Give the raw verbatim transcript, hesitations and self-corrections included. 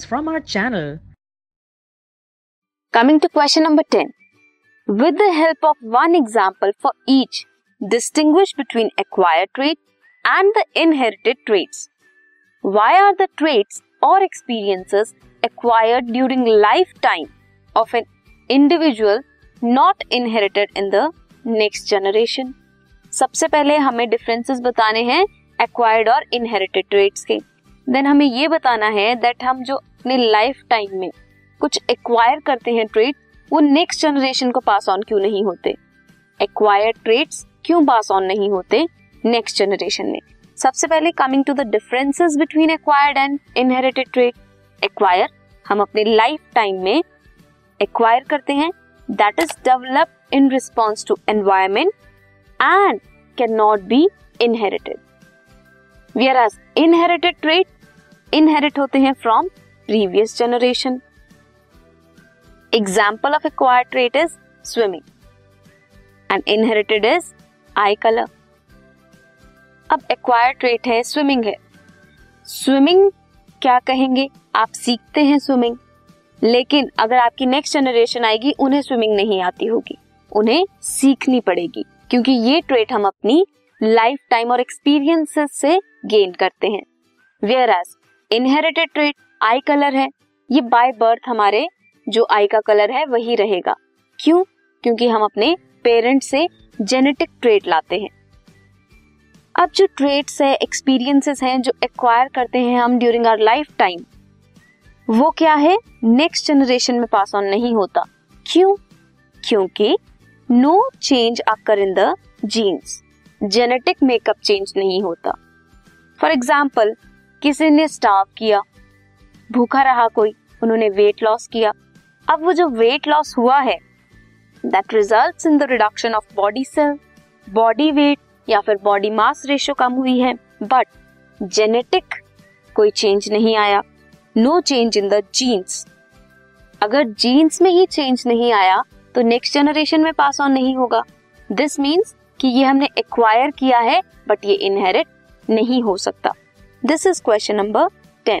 videos from our channel. Coming to question number ten. With the help of one example for each, distinguish between acquired trait and the inherited traits. Why are the traits or experiences acquired during lifetime of an individual not inherited in the next generation? सबसे पहले हमें differences बताने हैं acquired और inherited traits के. Then हमें ये बताना है that हम जो अपने lifetime में कुछ acquire करते हैं trait, वो next generation को pass on क्यों नहीं होते? Acquired traits क्यों pass on नहीं होते next generation में? सबसे पहले coming to the differences between acquired and inherited trait. Acquire हम अपने lifetime में acquire करते हैं, that is developed in response to environment and cannot be inherited. Whereas inherited trait inherit होते हैं from previous generation. Example of acquired trait is swimming and inherited is eye color. अब acquired trait है swimming है. Swimming क्या कहेंगे, आप सीखते हैं स्विमिंग, लेकिन अगर आपकी नेक्स्ट जनरेशन आएगी उन्हें स्विमिंग नहीं आती होगी, उन्हें सीखनी पड़ेगी, क्योंकि ये ट्रेट हम अपनी लाइफ टाइम और एक्सपीरियंसेस से गेन करते हैं. Whereas inherited trait eye colour है, ये बाय बर्थ हमारे जो आई का कलर है वही रहेगा. क्यों? क्योंकि हम अपने पेरेंट्स से जेनेटिक ट्रेट लाते हैं. अब जो ट्रेट्स है, एक्सपीरियंसेस हैं जो एक्वायर करते हैं हम ड्यूरिंग आवर लाइफ टाइम, वो क्या है, नेक्स्ट जनरेशन में पास ऑन नहीं होता. क्यों? क्योंकि नो चेंज आकर in the genes, genetic makeup change नहीं होता. फॉर एग्जाम्पल, किसी ने स्टार्व किया, भूखा रहा कोई, उन्होंने वेट लॉस किया. अब वो जो वेट लॉस हुआ है that results in the reduction of body cell, body weight या फिर बॉडी मास रेशियो कम हुई है, बट जेनेटिक कोई चेंज नहीं आया, no change in the genes. अगर जीन्स में ही चेंज नहीं आया तो नेक्स्ट जनरेशन में पास ऑन नहीं होगा. दिस मीन्स कि ये हमने एक्वायर किया है बट ये इनहेरिट नहीं हो सकता. This is question number ten.